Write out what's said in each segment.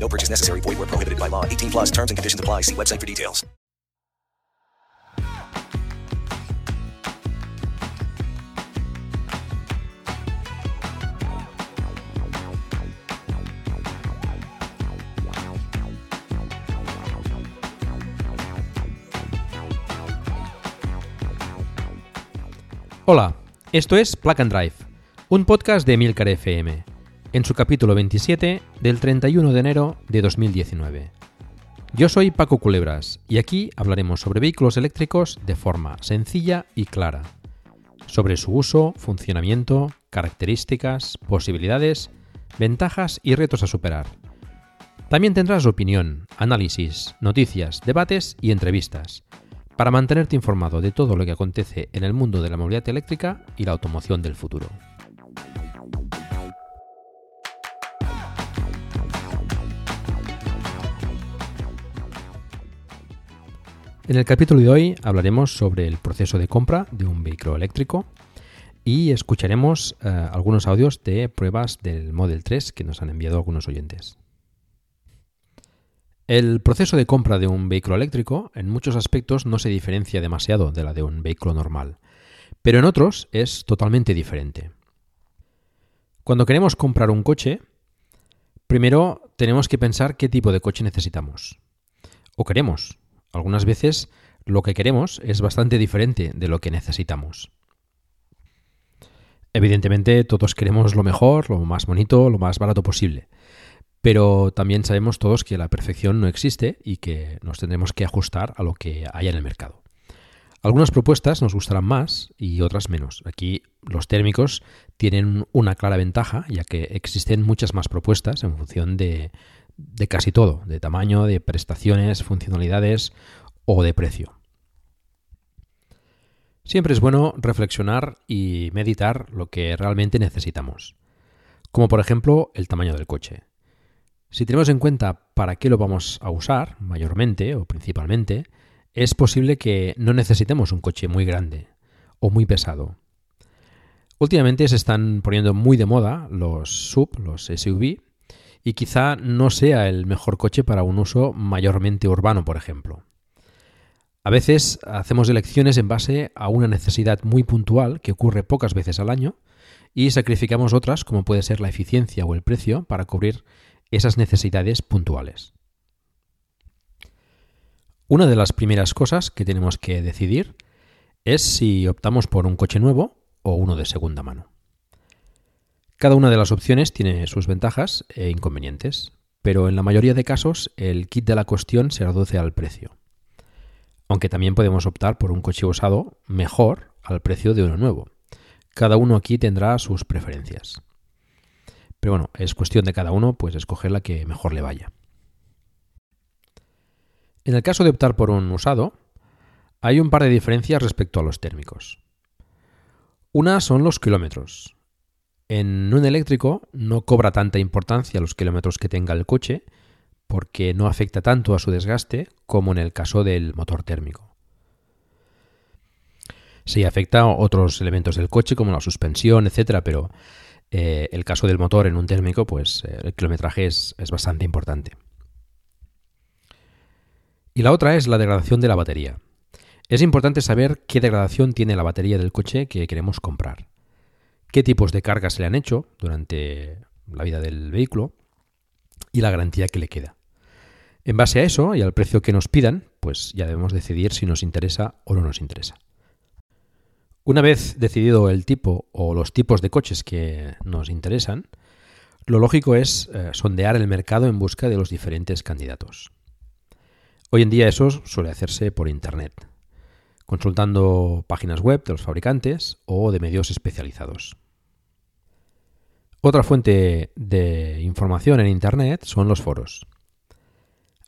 No purchase necessary. Void where prohibited by law. 18 plus terms and conditions apply. See website for details. Hola, esto es Plug and Drive, un podcast de EmilCar FM. En su capítulo 27 del 31 de enero de 2019. Yo soy Paco Culebras y aquí hablaremos sobre vehículos eléctricos de forma sencilla y clara, sobre su uso, funcionamiento, características, posibilidades, ventajas y retos a superar. También tendrás opinión, análisis, noticias, debates y entrevistas para mantenerte informado de todo lo que acontece en el mundo de la movilidad eléctrica y la automoción del futuro. En el capítulo de hoy hablaremos sobre el proceso de compra de un vehículo eléctrico y escucharemos algunos audios de pruebas del Model 3 que nos han enviado algunos oyentes. El proceso de compra de un vehículo eléctrico en muchos aspectos no se diferencia demasiado de la de un vehículo normal, pero en otros es totalmente diferente. Cuando queremos comprar un coche, primero tenemos que pensar qué tipo de coche necesitamos o queremos. Algunas veces lo que queremos es bastante diferente de lo que necesitamos. Evidentemente todos queremos lo mejor, lo más bonito, lo más barato posible, pero también sabemos todos que la perfección no existe y que nos tendremos que ajustar a lo que haya en el mercado. Algunas propuestas nos gustarán más y otras menos. Aquí los térmicos tienen una clara ventaja, ya que existen muchas más propuestas en función de casi todo, de tamaño, de prestaciones, funcionalidades o de precio. Siempre es bueno reflexionar y meditar lo que realmente necesitamos, como por ejemplo el tamaño del coche. Si tenemos en cuenta para qué lo vamos a usar mayormente o principalmente, es posible que no necesitemos un coche muy grande o muy pesado. Últimamente se están poniendo muy de moda los SUV, los SUV, y quizá no sea el mejor coche para un uso mayormente urbano, por ejemplo. A veces hacemos elecciones en base a una necesidad muy puntual que ocurre pocas veces al año y sacrificamos otras, como puede ser la eficiencia o el precio, para cubrir esas necesidades puntuales. Una de las primeras cosas que tenemos que decidir es si optamos por un coche nuevo o uno de segunda mano. Cada una de las opciones tiene sus ventajas e inconvenientes, pero en la mayoría de casos el kit de la cuestión se reduce al precio. Aunque también podemos optar por un coche usado mejor al precio de uno nuevo. Cada uno aquí tendrá sus preferencias. Pero bueno, es cuestión de cada uno, pues escoger la que mejor le vaya. En el caso de optar por un usado, hay un par de diferencias respecto a los térmicos. Una son los kilómetros. En un eléctrico no cobra tanta importancia los kilómetros que tenga el coche porque no afecta tanto a su desgaste como en el caso del motor térmico. Sí, afecta a otros elementos del coche como la suspensión, etcétera, pero el caso del motor en un térmico, pues el kilometraje es bastante importante. Y la otra es la degradación de la batería. Es importante saber qué degradación tiene la batería del coche que queremos comprar. Qué tipos de cargas se le han hecho durante la vida del vehículo y la garantía que le queda. En base a eso y al precio que nos pidan, pues ya debemos decidir si nos interesa o no nos interesa. Una vez decidido el tipo o los tipos de coches que nos interesan, lo lógico es sondear el mercado en busca de los diferentes candidatos. Hoy en día eso suele hacerse por internet, consultando páginas web de los fabricantes o de medios especializados. Otra fuente de información en internet son los foros.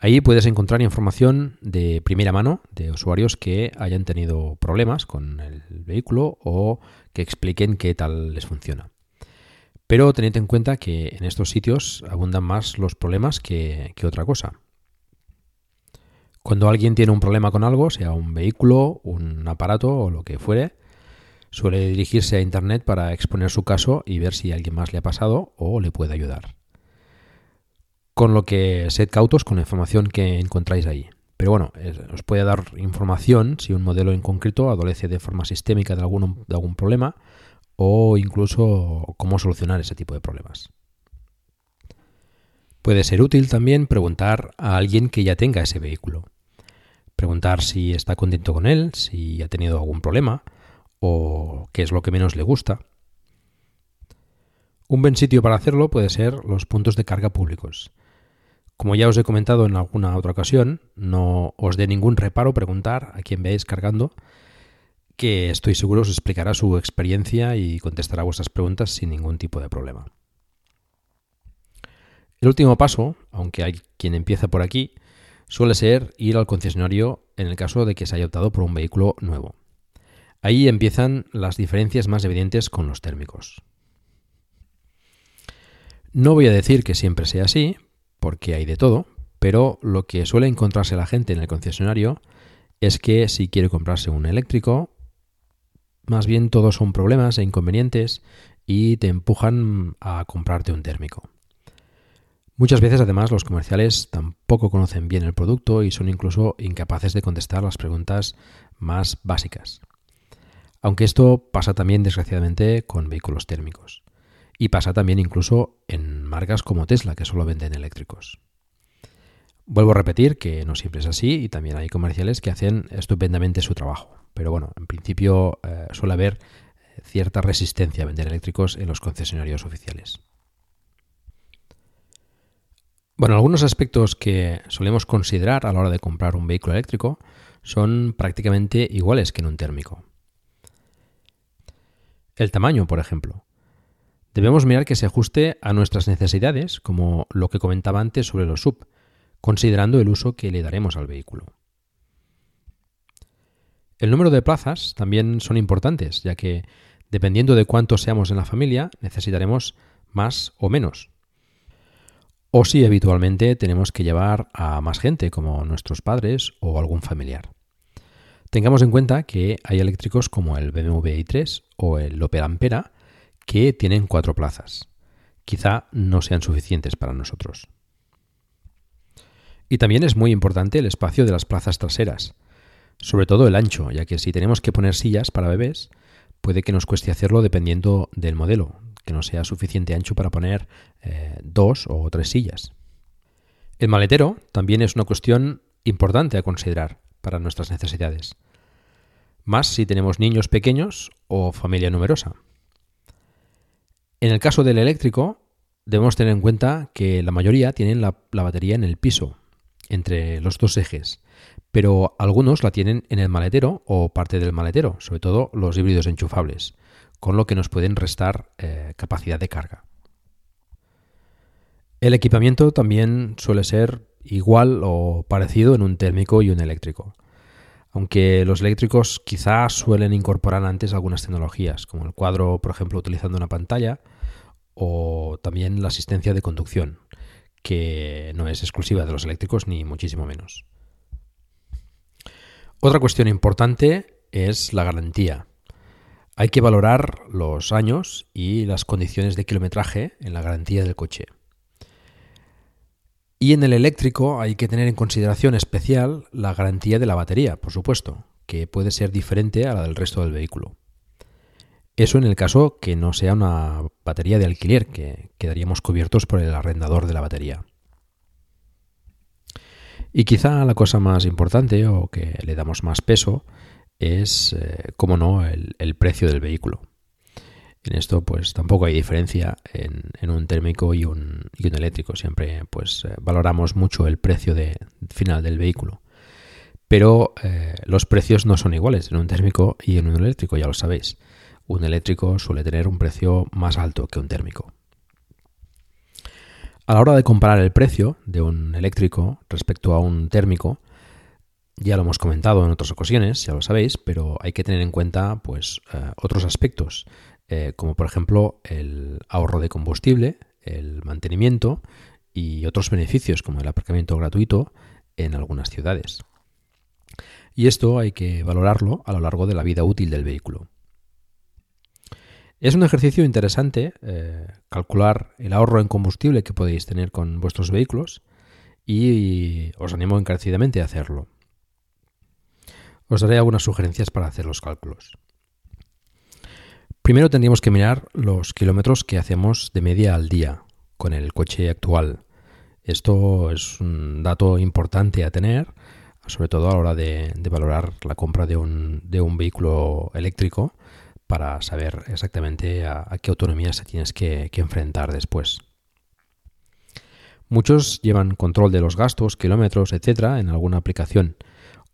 Ahí puedes encontrar información de primera mano de usuarios que hayan tenido problemas con el vehículo o que expliquen qué tal les funciona. Pero tened en cuenta que en estos sitios abundan más los problemas que otra cosa. Cuando alguien tiene un problema con algo, sea un vehículo, un aparato o lo que fuere, suele dirigirse a Internet para exponer su caso y ver si a alguien más le ha pasado o le puede ayudar. Con lo que sed cautos con la información que encontráis ahí. Pero bueno, os puede dar información si un modelo en concreto adolece de forma sistémica de algún problema o incluso cómo solucionar ese tipo de problemas. Puede ser útil también preguntar a alguien que ya tenga ese vehículo. Preguntar si está contento con él, si ha tenido algún problema o qué es lo que menos le gusta. Un buen sitio para hacerlo puede ser los puntos de carga públicos. Como ya os he comentado en alguna otra ocasión, no os dé ningún reparo preguntar a quien veáis cargando, que estoy seguro os explicará su experiencia y contestará vuestras preguntas sin ningún tipo de problema. El último paso, aunque hay quien empieza por aquí, suele ser ir al concesionario en el caso de que se haya optado por un vehículo nuevo. Ahí empiezan las diferencias más evidentes con los térmicos. No voy a decir que siempre sea así, porque hay de todo, pero lo que suele encontrarse la gente en el concesionario es que si quiere comprarse un eléctrico, más bien todos son problemas e inconvenientes y te empujan a comprarte un térmico. Muchas veces, además, los comerciales tampoco conocen bien el producto y son incluso incapaces de contestar las preguntas más básicas. Aunque esto pasa también, desgraciadamente, con vehículos térmicos. Y pasa también incluso en marcas como Tesla, que solo venden eléctricos. Vuelvo a repetir que no siempre es así y también hay comerciales que hacen estupendamente su trabajo. Pero bueno, en principio suele haber cierta resistencia a vender eléctricos en los concesionarios oficiales. Bueno, algunos aspectos que solemos considerar a la hora de comprar un vehículo eléctrico son prácticamente iguales que en un térmico. El tamaño, por ejemplo. Debemos mirar que se ajuste a nuestras necesidades, como lo que comentaba antes sobre los SUV, considerando el uso que le daremos al vehículo. El número de plazas también son importantes, ya que dependiendo de cuántos seamos en la familia, necesitaremos más o menos. O si habitualmente tenemos que llevar a más gente, como nuestros padres o algún familiar. Tengamos en cuenta que hay eléctricos como el BMW i3 o el Opel Ampera que tienen 4 plazas. Quizá no sean suficientes para nosotros. Y también es muy importante el espacio de las plazas traseras, sobre todo el ancho, ya que si tenemos que poner sillas para bebés, puede que nos cueste hacerlo dependiendo del modelo, que no sea suficiente ancho para poner 2 o 3 sillas. El maletero también es una cuestión importante a considerar para nuestras necesidades, más si tenemos niños pequeños o familia numerosa. En el caso del eléctrico, debemos tener en cuenta que la mayoría tienen la batería en el piso, entre los 2 ejes, pero algunos la tienen en el maletero o parte del maletero, sobre todo los híbridos enchufables, con lo que nos pueden restar capacidad de carga. El equipamiento también suele ser igual o parecido en un térmico y un eléctrico, aunque los eléctricos quizás suelen incorporar antes algunas tecnologías, como el cuadro, por ejemplo, utilizando una pantalla, o también la asistencia de conducción, que no es exclusiva de los eléctricos ni muchísimo menos. Otra cuestión importante es la garantía. Hay que valorar los años y las condiciones de kilometraje en la garantía del coche. Y en el eléctrico hay que tener en consideración especial la garantía de la batería, por supuesto, que puede ser diferente a la del resto del vehículo. Eso en el caso que no sea una batería de alquiler, que quedaríamos cubiertos por el arrendador de la batería. Y quizá la cosa más importante o que le damos más peso es, cómo no, el precio del vehículo. En esto pues tampoco hay diferencia en un térmico y un eléctrico. Siempre pues valoramos mucho el precio final del vehículo. Pero los precios no son iguales en un térmico y en un eléctrico, ya lo sabéis. Un eléctrico suele tener un precio más alto que un térmico. A la hora de comparar el precio de un eléctrico respecto a un térmico, ya lo hemos comentado en otras ocasiones, ya lo sabéis, pero hay que tener en cuenta pues, otros aspectos, como por ejemplo el ahorro de combustible, el mantenimiento y otros beneficios como el aparcamiento gratuito en algunas ciudades. Y esto hay que valorarlo a lo largo de la vida útil del vehículo. Es un ejercicio interesante calcular el ahorro en combustible que podéis tener con vuestros vehículos y os animo encarecidamente a hacerlo. Os daré algunas sugerencias para hacer los cálculos. Primero tendríamos que mirar los kilómetros que hacemos de media al día con el coche actual. Esto es un dato importante a tener, sobre todo a la hora de valorar la compra de un vehículo eléctrico, para saber exactamente a qué autonomía se tienes que enfrentar después. Muchos llevan control de los gastos, kilómetros, etcétera, en alguna aplicación,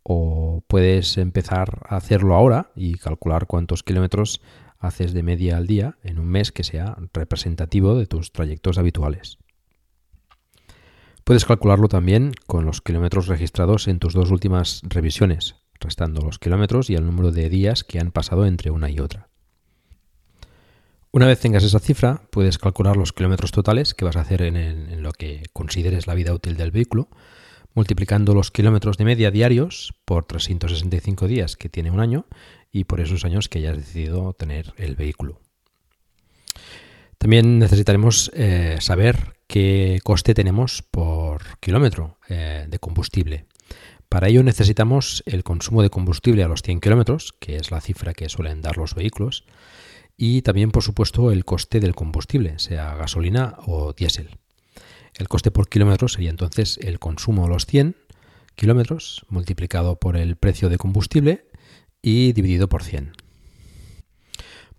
o puedes empezar a hacerlo ahora y calcular cuántos kilómetros haces de media al día en un mes que sea representativo de tus trayectos habituales. Puedes calcularlo también con los kilómetros registrados en tus dos últimas revisiones, restando los kilómetros y el número de días que han pasado entre una y otra. Una vez tengas esa cifra, puedes calcular los kilómetros totales que vas a hacer en lo que consideres la vida útil del vehículo, multiplicando los kilómetros de media diarios por 365 días que tiene un año y por esos años que hayas decidido tener el vehículo. También necesitaremos saber qué coste tenemos por kilómetro de combustible. Para ello necesitamos el consumo de combustible a los 100 kilómetros, que es la cifra que suelen dar los vehículos, y también, por supuesto, el coste del combustible, sea gasolina o diésel. El coste por kilómetro sería entonces el consumo a los 100 kilómetros multiplicado por el precio de combustible y dividido por 100.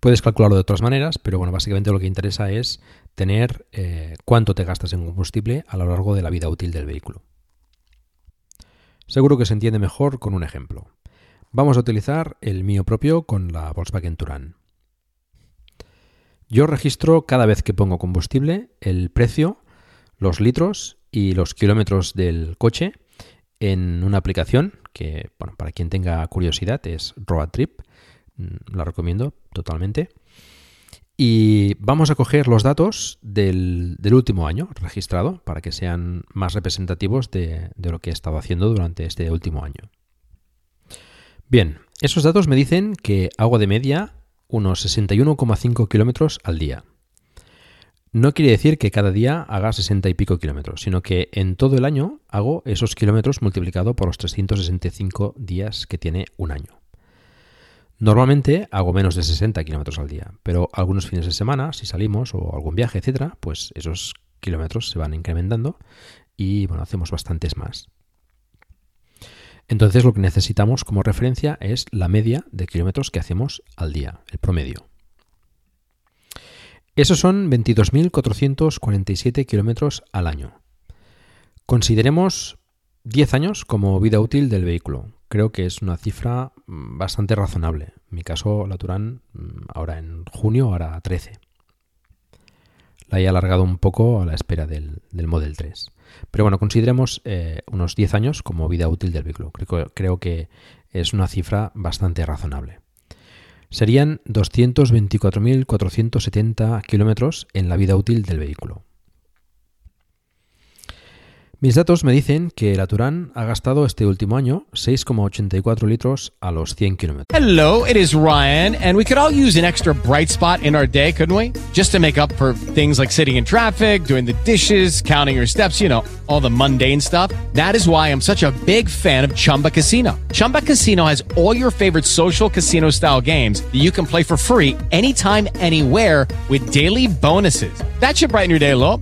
Puedes calcularlo de otras maneras, pero bueno, básicamente lo que interesa es tener cuánto te gastas en combustible a lo largo de la vida útil del vehículo. Seguro que se entiende mejor con un ejemplo. Vamos a utilizar el mío propio con la Volkswagen Touran. Yo registro cada vez que pongo combustible el precio, los litros y los kilómetros del coche en una aplicación que, bueno, para quien tenga curiosidad es Roadtrip, la recomiendo totalmente. Y vamos a coger los datos del último año registrado para que sean más representativos de lo que he estado haciendo durante este último año. Bien, esos datos me dicen que hago de media unos 61,5 kilómetros al día. No quiere decir que cada día haga 60 y pico kilómetros, sino que en todo el año hago esos kilómetros multiplicado por los 365 días que tiene un año. Normalmente hago menos de 60 kilómetros al día, pero algunos fines de semana, si salimos o algún viaje, etcétera, pues esos kilómetros se van incrementando y bueno, hacemos bastantes más. Entonces lo que necesitamos como referencia es la media de kilómetros que hacemos al día, el promedio. Esos son 22.447 kilómetros al año. Consideremos 10 años como vida útil del vehículo. Creo que es una cifra bastante razonable. En mi caso, la Touran, ahora en junio, hará 13. La he alargado un poco a la espera del Model 3. Pero bueno, consideremos unos 10 años como vida útil del vehículo. Creo que es una cifra bastante razonable. Serían 224.470 kilómetros en la vida útil del vehículo. Mis datos me dicen que la Touran ha gastado este último año 6,84 litros a los 100 kilómetros. Hello, it is Ryan, and we could all use an extra bright spot in our day, couldn't we? Just to make up for things like sitting in traffic, doing the dishes, counting your steps, you know, all the mundane stuff. That is why I'm such a big fan of Chumba Casino. Chumba Casino has all your favorite social casino-style games that you can play for free anytime, anywhere with daily bonuses. That should brighten your day a little.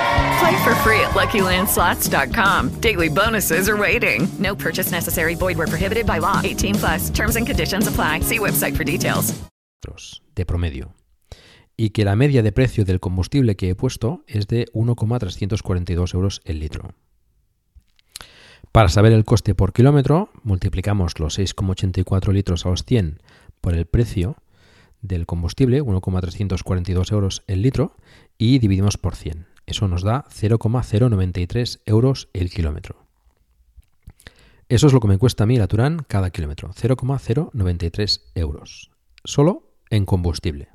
Play for free at LuckyLandSlots.com. Daily bonuses are waiting. No purchase necessary. Void where prohibited by law. 18 plus. Terms and conditions apply. See website for details. De promedio. Y que la media de precio del combustible que he puesto es de 1,342 euros el litro. Para saber el coste por kilómetro, multiplicamos los 6,84 litros a los 100 por el precio del combustible, 1,342 euros el litro, y dividimos por 100. Eso nos da 0,093 euros el kilómetro. Eso es lo que me cuesta a mí la Touran cada kilómetro, 0,093 euros, solo en combustible.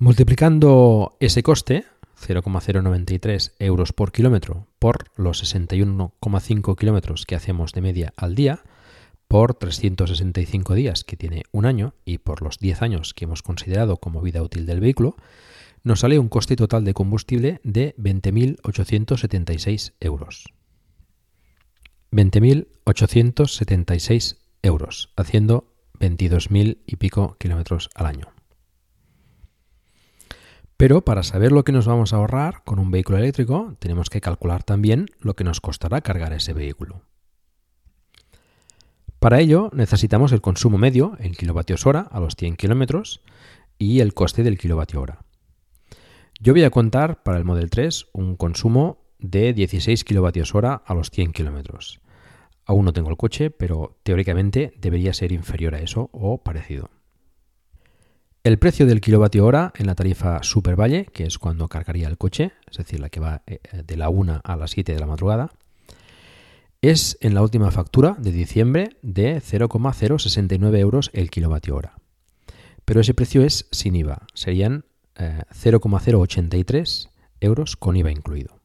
Multiplicando ese coste, 0,093 euros por kilómetro, por los 61,5 kilómetros que hacemos de media al día, por 365 días, que tiene un año, y por los 10 años que hemos considerado como vida útil del vehículo, nos sale un coste total de combustible de 20.876 euros. 20.876 euros, haciendo 22.000 y pico kilómetros al año. Pero para saber lo que nos vamos a ahorrar con un vehículo eléctrico, tenemos que calcular también lo que nos costará cargar ese vehículo. Para ello, necesitamos el consumo medio en kilovatios hora a los 100 kilómetros y el coste del kilovatio hora. Yo voy a contar para el Model 3 un consumo de 16 kilovatios hora a los 100 kilómetros. Aún no tengo el coche, pero teóricamente debería ser inferior a eso o parecido. El precio del kilovatio hora en la tarifa Supervalle, que es cuando cargaría el coche, es decir, la que va de la 1 a las 7 de la madrugada, es en la última factura de diciembre de 0,069 euros el kilovatio hora. Pero ese precio es sin IVA, serían 0,083 euros con IVA incluido.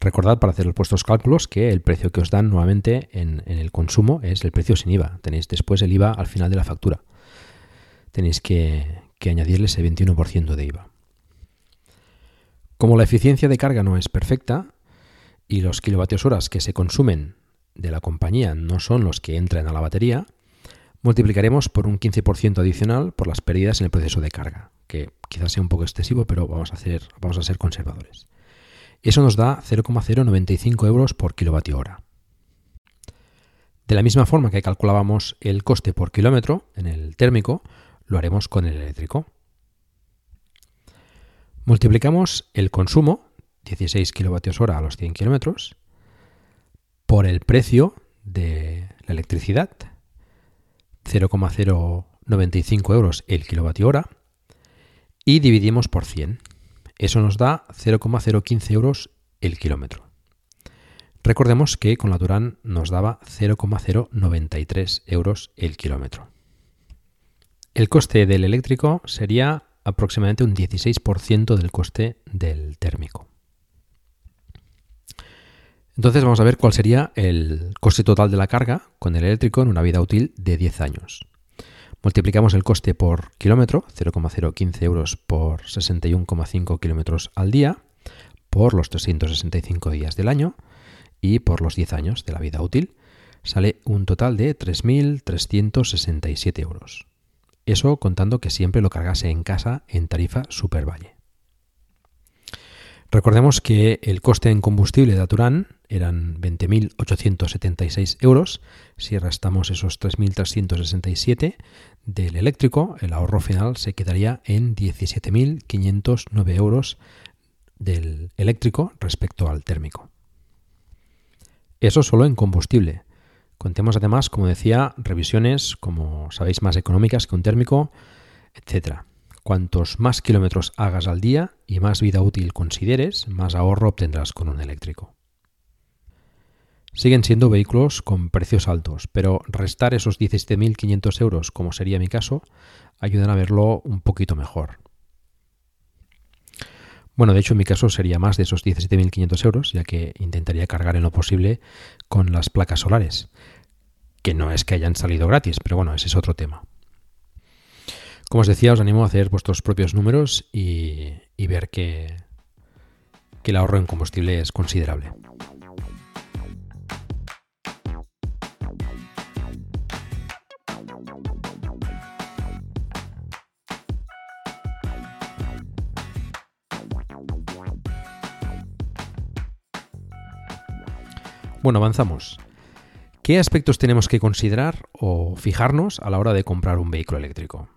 Recordad para hacer vuestros cálculos que el precio que os dan nuevamente en el consumo es el precio sin IVA. Tenéis después el IVA al final de la factura. Tenéis que añadirle ese 21% de IVA. Como la eficiencia de carga no es perfecta y los kilovatios horas que se consumen de la compañía no son los que entran a la batería, multiplicaremos por un 15% adicional por las pérdidas en el proceso de carga, que quizás sea un poco excesivo, pero vamos a ser conservadores. Eso nos da 0,095 euros por kilovatio hora. De la misma forma que calculábamos el coste por kilómetro en el térmico, lo haremos con el eléctrico. Multiplicamos el consumo, 16 kWh a los 100 km, por el precio de la electricidad, 0,095 euros el kWh, y dividimos por 100. Eso nos da 0,015 euros el kilómetro. Recordemos que con la Touran nos daba 0,093 euros el kilómetro. El coste del eléctrico sería aproximadamente un 16% del coste del térmico. Entonces vamos a ver cuál sería el coste total de la carga con el eléctrico en una vida útil de 10 años. Multiplicamos el coste por kilómetro, 0,015 euros por 61,5 kilómetros al día, por los 365 días del año y por los 10 años de la vida útil. Sale un total de 3.367 euros. Eso contando que siempre lo cargase en casa en tarifa Supervalle. Recordemos que el coste en combustible de la Touran eran 20.876 euros. Si restamos esos 3.367 del eléctrico, el ahorro final se quedaría en 17.509 euros del eléctrico respecto al térmico. Eso solo en combustible. Contemos además, como decía, revisiones, como sabéis, más económicas que un térmico, etc. Cuantos más kilómetros hagas al día y más vida útil consideres, más ahorro obtendrás con un eléctrico. Siguen siendo vehículos con precios altos, pero restar esos 17.500 euros, como sería mi caso, ayudan a verlo un poquito mejor. Bueno, de hecho en mi caso sería más de esos 17.500 euros, ya que intentaría cargar en lo posible con las placas solares, que no es que hayan salido gratis, pero bueno, ese es otro tema. Como os decía, os animo a hacer vuestros propios números y ver que el ahorro en combustible es considerable. Bueno, avanzamos. ¿Qué aspectos tenemos que considerar o fijarnos a la hora de comprar un vehículo eléctrico?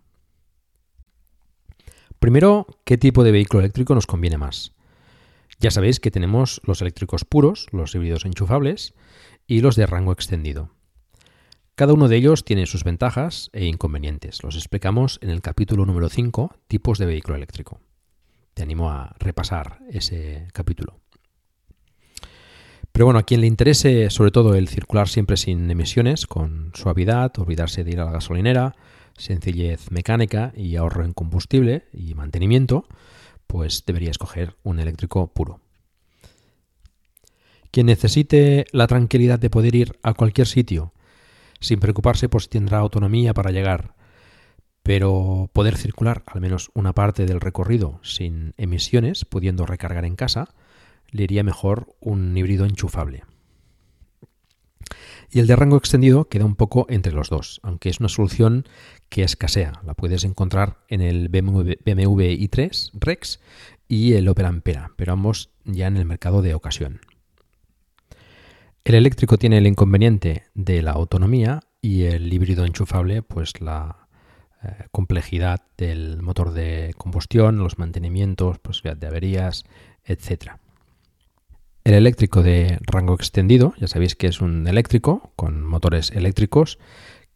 Primero, ¿qué tipo de vehículo eléctrico nos conviene más? Ya sabéis que tenemos los eléctricos puros, los híbridos enchufables y los de rango extendido. Cada uno de ellos tiene sus ventajas e inconvenientes. Los explicamos en el capítulo número 5, tipos de vehículo eléctrico. Te animo a repasar ese capítulo. Pero bueno, a quien le interese sobre todo el circular siempre sin emisiones, con suavidad, olvidarse de ir a la gasolinera, sencillez mecánica y ahorro en combustible y mantenimiento, pues debería escoger un eléctrico puro. Quien necesite la tranquilidad de poder ir a cualquier sitio sin preocuparse, pues tendrá autonomía para llegar, pero poder circular al menos una parte del recorrido sin emisiones, pudiendo recargar en casa, le iría mejor un híbrido enchufable. Y el de rango extendido queda un poco entre los dos, aunque es una solución que escasea. La puedes encontrar en el BMW i3 Rex y el Opel Ampera, pero ambos ya en el mercado de ocasión. El eléctrico tiene el inconveniente de la autonomía y el híbrido enchufable, pues la complejidad del motor de combustión, los mantenimientos, posibilidad de averías, etc. El eléctrico de rango extendido, ya sabéis que es un eléctrico con motores eléctricos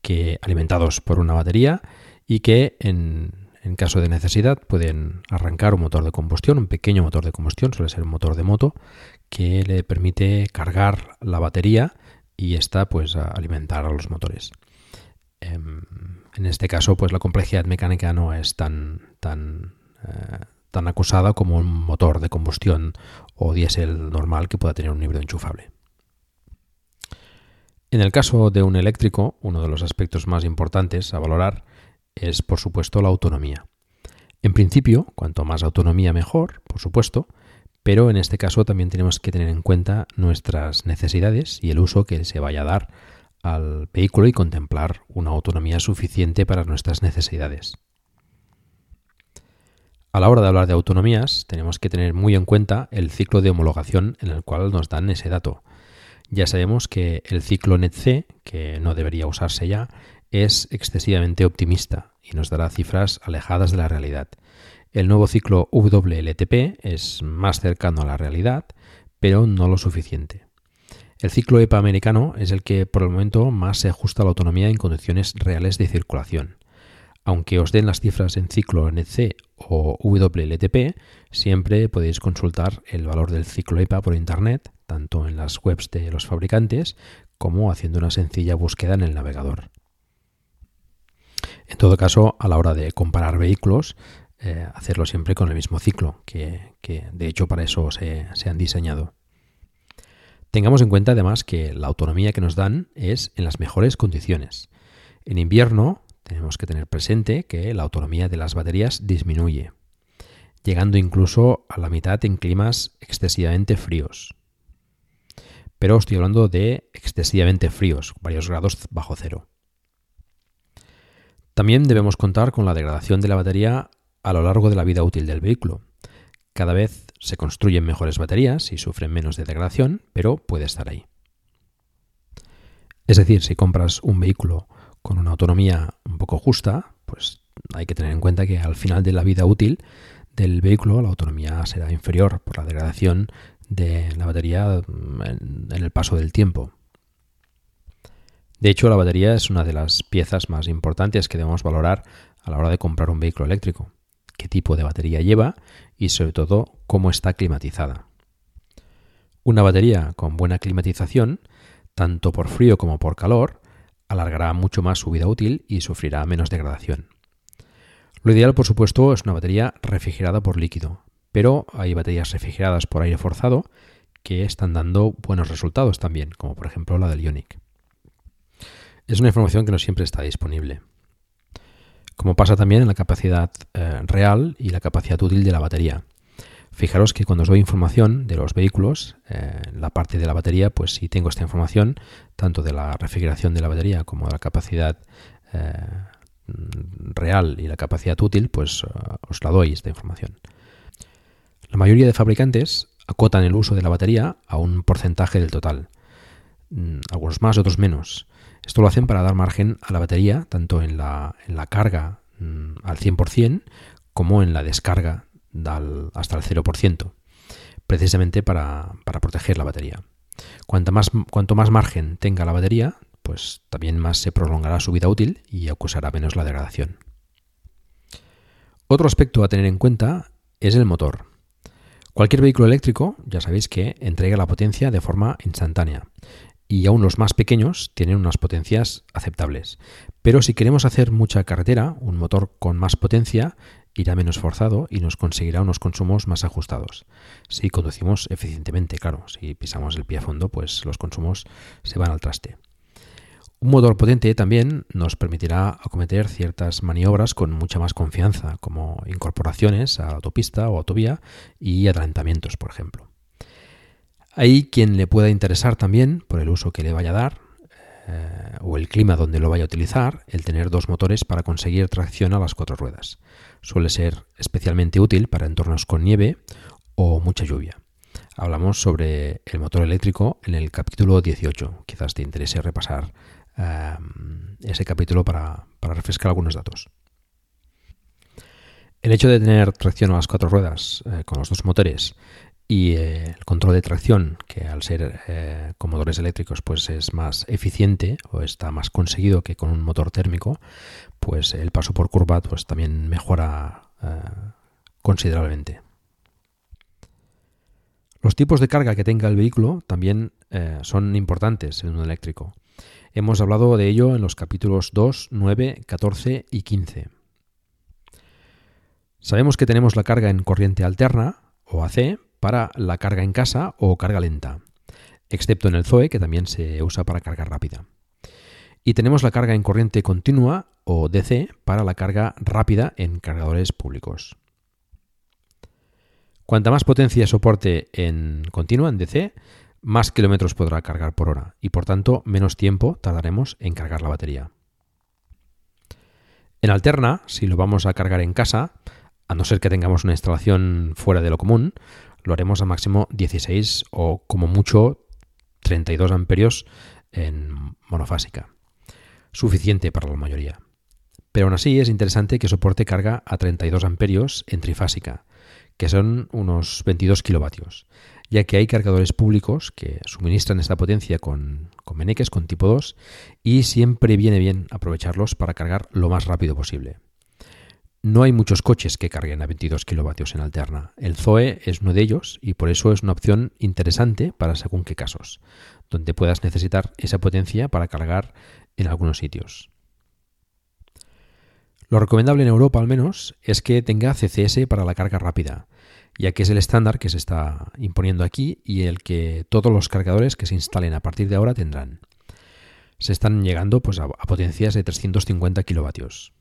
que alimentados por una batería y que en caso de necesidad pueden arrancar un motor de combustión, un pequeño motor de combustión, suele ser un motor de moto, que le permite cargar la batería y esta pues a alimentar a los motores. En este caso pues la complejidad mecánica no es tan acusada como un motor de combustión o diésel normal que pueda tener un híbrido enchufable. En el caso de un eléctrico, uno de los aspectos más importantes a valorar es por supuesto la autonomía. En principio, cuanto más autonomía mejor, por supuesto, pero en este caso también tenemos que tener en cuenta nuestras necesidades y el uso que se vaya a dar al vehículo y contemplar una autonomía suficiente para nuestras necesidades. A la hora de hablar de autonomías, tenemos que tener muy en cuenta el ciclo de homologación en el cual nos dan ese dato. Ya sabemos que el ciclo NEDC, que no debería usarse ya, es excesivamente optimista y nos dará cifras alejadas de la realidad. El nuevo ciclo WLTP es más cercano a la realidad, pero no lo suficiente. El ciclo EPA americano es el que por el momento más se ajusta a la autonomía en condiciones reales de circulación. Aunque os den las cifras en ciclo NEDC o WLTP, siempre podéis consultar el valor del ciclo EPA por internet, tanto en las webs de los fabricantes como haciendo una sencilla búsqueda en el navegador. En todo caso, a la hora de comparar vehículos, hacerlo siempre con el mismo ciclo, que de hecho para eso se han diseñado. Tengamos en cuenta además que la autonomía que nos dan es en las mejores condiciones. En invierno tenemos que tener presente que la autonomía de las baterías disminuye, llegando incluso a la mitad en climas excesivamente fríos. Pero estoy hablando de excesivamente fríos, varios grados bajo cero. También debemos contar con la degradación de la batería a lo largo de la vida útil del vehículo. Cada vez se construyen mejores baterías y sufren menos de degradación, pero puede estar ahí. Es decir, si compras un vehículo con una autonomía un poco justa, pues hay que tener en cuenta que al final de la vida útil del vehículo la autonomía será inferior por la degradación de la batería en el paso del tiempo. De hecho, la batería es una de las piezas más importantes que debemos valorar a la hora de comprar un vehículo eléctrico, qué tipo de batería lleva y sobre todo cómo está climatizada. Una batería con buena climatización, tanto por frío como por calor, alargará mucho más su vida útil y sufrirá menos degradación. Lo ideal, por supuesto, es una batería refrigerada por líquido, pero hay baterías refrigeradas por aire forzado que están dando buenos resultados también, como por ejemplo la del IONIQ. Es una información que no siempre está disponible, como pasa también en la capacidad real y la capacidad útil de la batería. Fijaros que cuando os doy información de los vehículos, la parte de la batería, pues sí tengo esta información, tanto de la refrigeración de la batería como de la capacidad real y la capacidad útil, pues os la doy esta información. La mayoría de fabricantes acotan el uso de la batería a un porcentaje del total. algunos más, otros menos. Esto lo hacen para dar margen a la batería, tanto en la carga al 100% como en la descarga hasta el 0%, precisamente para proteger la batería. Cuanto más margen tenga la batería, pues también más se prolongará su vida útil y acusará menos la degradación. Otro aspecto a tener en cuenta es el motor. Cualquier vehículo eléctrico, ya sabéis que entrega la potencia de forma instantánea, y aún los más pequeños tienen unas potencias aceptables. Pero si queremos hacer mucha carretera, un motor con más potencia irá menos forzado y nos conseguirá unos consumos más ajustados. Si conducimos eficientemente, claro, si pisamos el pie a fondo, pues los consumos se van al traste. Un motor potente también nos permitirá acometer ciertas maniobras con mucha más confianza, como incorporaciones a la autopista o autovía y adelantamientos, por ejemplo. Hay quien le pueda interesar también, por el uso que le vaya a dar o el clima donde lo vaya a utilizar, el tener dos motores para conseguir tracción a las cuatro ruedas. Suele ser especialmente útil para entornos con nieve o mucha lluvia. Hablamos sobre el motor eléctrico en el capítulo 18. Quizás te interese repasar ese capítulo para refrescar algunos datos. El hecho de tener tracción a las cuatro ruedas con los dos motores y el control de tracción, que al ser con motores eléctricos pues es más eficiente o está más conseguido que con un motor térmico, pues el paso por curva pues también mejora considerablemente. Los tipos de carga que tenga el vehículo también son importantes en un eléctrico. Hemos hablado de ello en los capítulos 2, 9, 14 y 15. Sabemos que tenemos la carga en corriente alterna o AC, para la carga en casa o carga lenta, excepto en el Zoe, que también se usa para carga rápida. Y tenemos la carga en corriente continua o DC para la carga rápida en cargadores públicos. Cuanta más potencia soporte en continua, en DC, más kilómetros podrá cargar por hora y por tanto menos tiempo tardaremos en cargar la batería. En alterna, si lo vamos a cargar en casa, a no ser que tengamos una instalación fuera de lo común, lo haremos a máximo 16 o como mucho 32 amperios en monofásica. Suficiente para la mayoría. Pero aún así es interesante que soporte carga a 32 amperios en trifásica, que son unos 22 kilovatios, ya que hay cargadores públicos que suministran esta potencia con Mennekes, con tipo 2, y siempre viene bien aprovecharlos para cargar lo más rápido posible. No hay muchos coches que carguen a 22 kilovatios en alterna. El Zoe es uno de ellos y por eso es una opción interesante para según qué casos, donde puedas necesitar esa potencia para cargar en algunos sitios. Lo recomendable en Europa, al menos, es que tenga CCS para la carga rápida, ya que es el estándar que se está imponiendo aquí y el que todos los cargadores que se instalen a partir de ahora tendrán. Se están llegando pues, a potencias de 350 kilovatios.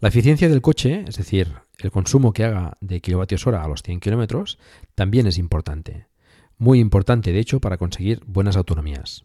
La eficiencia del coche, es decir, el consumo que haga de kilovatios hora a los 100 kilómetros, también es importante. Muy importante, de hecho, para conseguir buenas autonomías.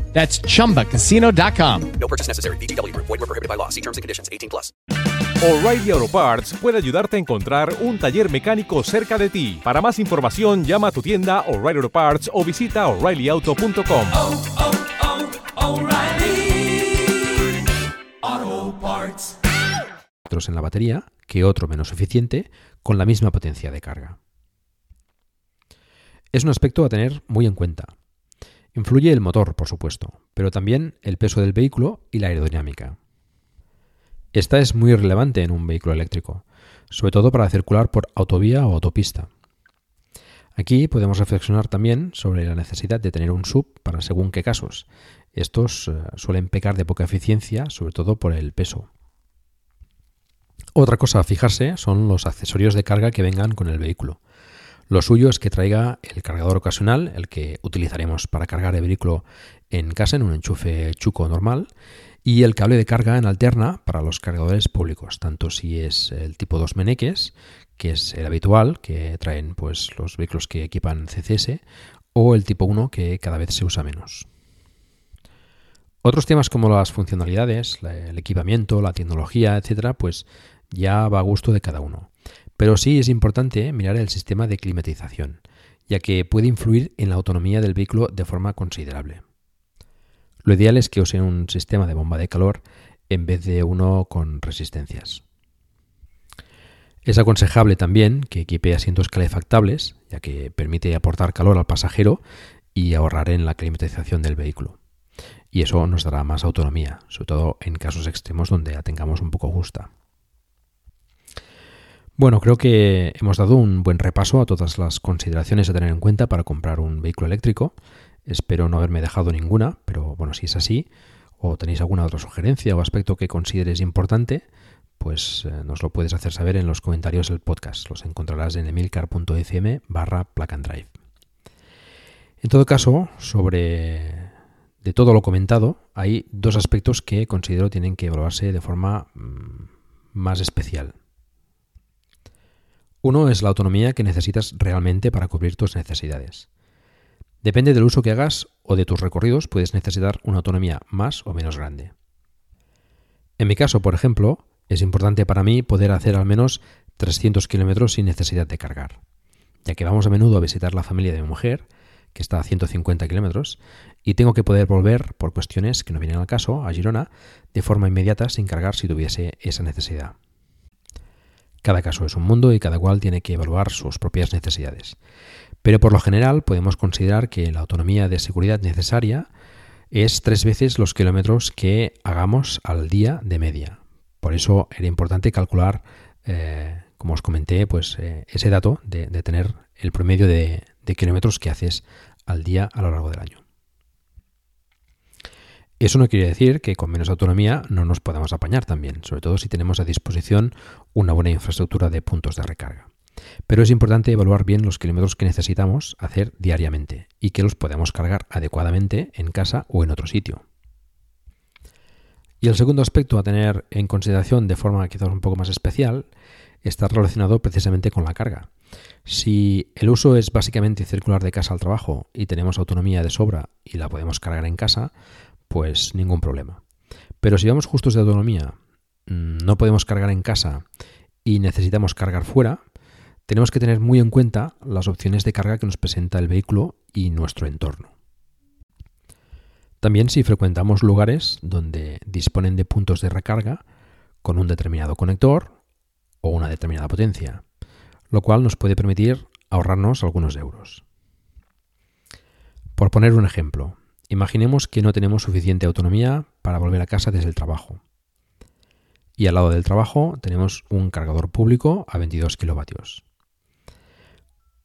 That's ChumbaCasino.com. No purchase necessary. VGW Group. Void where prohibited by law. See terms and conditions. 18+. O'Reilly Auto Parts puede ayudarte a encontrar un taller mecánico cerca de ti. Para más información, llama a tu tienda O'Reilly Auto Parts o visita O'ReillyAuto.com. Oh, oh, oh, O'Reilly Auto Parts. Otros en la batería que otro menos eficiente con la misma potencia de carga. Es un aspecto a tener muy en cuenta. Influye el motor, por supuesto, pero también el peso del vehículo y la aerodinámica. Esta es muy relevante en un vehículo eléctrico, sobre todo para circular por autovía o autopista. Aquí podemos reflexionar también sobre la necesidad de tener un SUV para según qué casos. Estos suelen pecar de poca eficiencia, sobre todo por el peso. Otra cosa a fijarse son los accesorios de carga que vengan con el vehículo. Lo suyo es que traiga el cargador ocasional, el que utilizaremos para cargar el vehículo en casa, en un enchufe chuco normal, y el cable de carga en alterna para los cargadores públicos, tanto si es el tipo 2 Mennekes, que es el habitual, que traen pues los vehículos que equipan CCS, o el tipo 1, que cada vez se usa menos. Otros temas como las funcionalidades, el equipamiento, la tecnología, etcétera, pues ya va a gusto de cada uno. Pero sí es importante mirar el sistema de climatización, ya que puede influir en la autonomía del vehículo de forma considerable. Lo ideal es que use un sistema de bomba de calor en vez de uno con resistencias. Es aconsejable también que equipe asientos calefactables, ya que permite aportar calor al pasajero y ahorrar en la climatización del vehículo. Y eso nos dará más autonomía, sobre todo en casos extremos donde la tengamos un poco justa. Bueno, creo que hemos dado un buen repaso a todas las consideraciones a tener en cuenta para comprar un vehículo eléctrico. Espero no haberme dejado ninguna, pero bueno, si es así, o tenéis alguna otra sugerencia o aspecto que consideres importante, pues nos lo puedes hacer saber en los comentarios del podcast. Los encontrarás en emilcar.fm/plug and drive. En todo caso, de todo lo comentado, hay dos aspectos que considero tienen que evaluarse de forma más especial. Uno es la autonomía que necesitas realmente para cubrir tus necesidades. Depende del uso que hagas o de tus recorridos, puedes necesitar una autonomía más o menos grande. En mi caso, por ejemplo, es importante para mí poder hacer al menos 300 km sin necesidad de cargar, ya que vamos a menudo a visitar la familia de mi mujer, que está a 150 kilómetros, y tengo que poder volver, por cuestiones que no vienen al caso, a Girona, de forma inmediata sin cargar si tuviese esa necesidad. Cada caso es un mundo y cada cual tiene que evaluar sus propias necesidades. Pero por lo general podemos considerar que la autonomía de seguridad necesaria es 3 veces los kilómetros que hagamos al día de media. Por eso era importante calcular, como os comenté, pues ese dato de tener el promedio de kilómetros que haces al día a lo largo del año. Eso no quiere decir que con menos autonomía no nos podamos apañar también, sobre todo si tenemos a disposición una buena infraestructura de puntos de recarga. Pero es importante evaluar bien los kilómetros que necesitamos hacer diariamente y que los podamos cargar adecuadamente en casa o en otro sitio. Y el segundo aspecto a tener en consideración de forma quizás un poco más especial está relacionado precisamente con la carga. Si el uso es básicamente circular de casa al trabajo y tenemos autonomía de sobra y la podemos cargar en casa, pues ningún problema. Pero si vamos justos de autonomía, no podemos cargar en casa y necesitamos cargar fuera, tenemos que tener muy en cuenta las opciones de carga que nos presenta el vehículo y nuestro entorno. También si frecuentamos lugares donde disponen de puntos de recarga con un determinado conector o una determinada potencia, lo cual nos puede permitir ahorrarnos algunos euros. Por poner un ejemplo, imaginemos que no tenemos suficiente autonomía para volver a casa desde el trabajo. Y al lado del trabajo tenemos un cargador público a 22 kilovatios.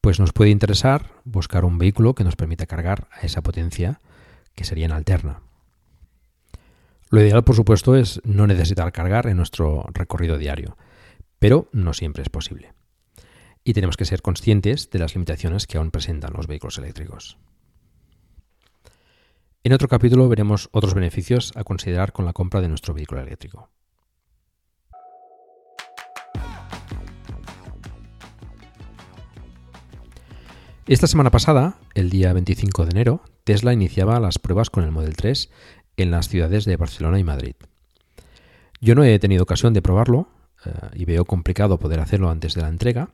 Pues nos puede interesar buscar un vehículo que nos permita cargar a esa potencia, que sería en alterna. Lo ideal, por supuesto, es no necesitar cargar en nuestro recorrido diario, pero no siempre es posible. Y tenemos que ser conscientes de las limitaciones que aún presentan los vehículos eléctricos. En otro capítulo veremos otros beneficios a considerar con la compra de nuestro vehículo eléctrico. Esta semana pasada, el día 25 de enero, Tesla iniciaba las pruebas con el Model 3 en las ciudades de Barcelona y Madrid. Yo no he tenido ocasión de probarlo y veo complicado poder hacerlo antes de la entrega,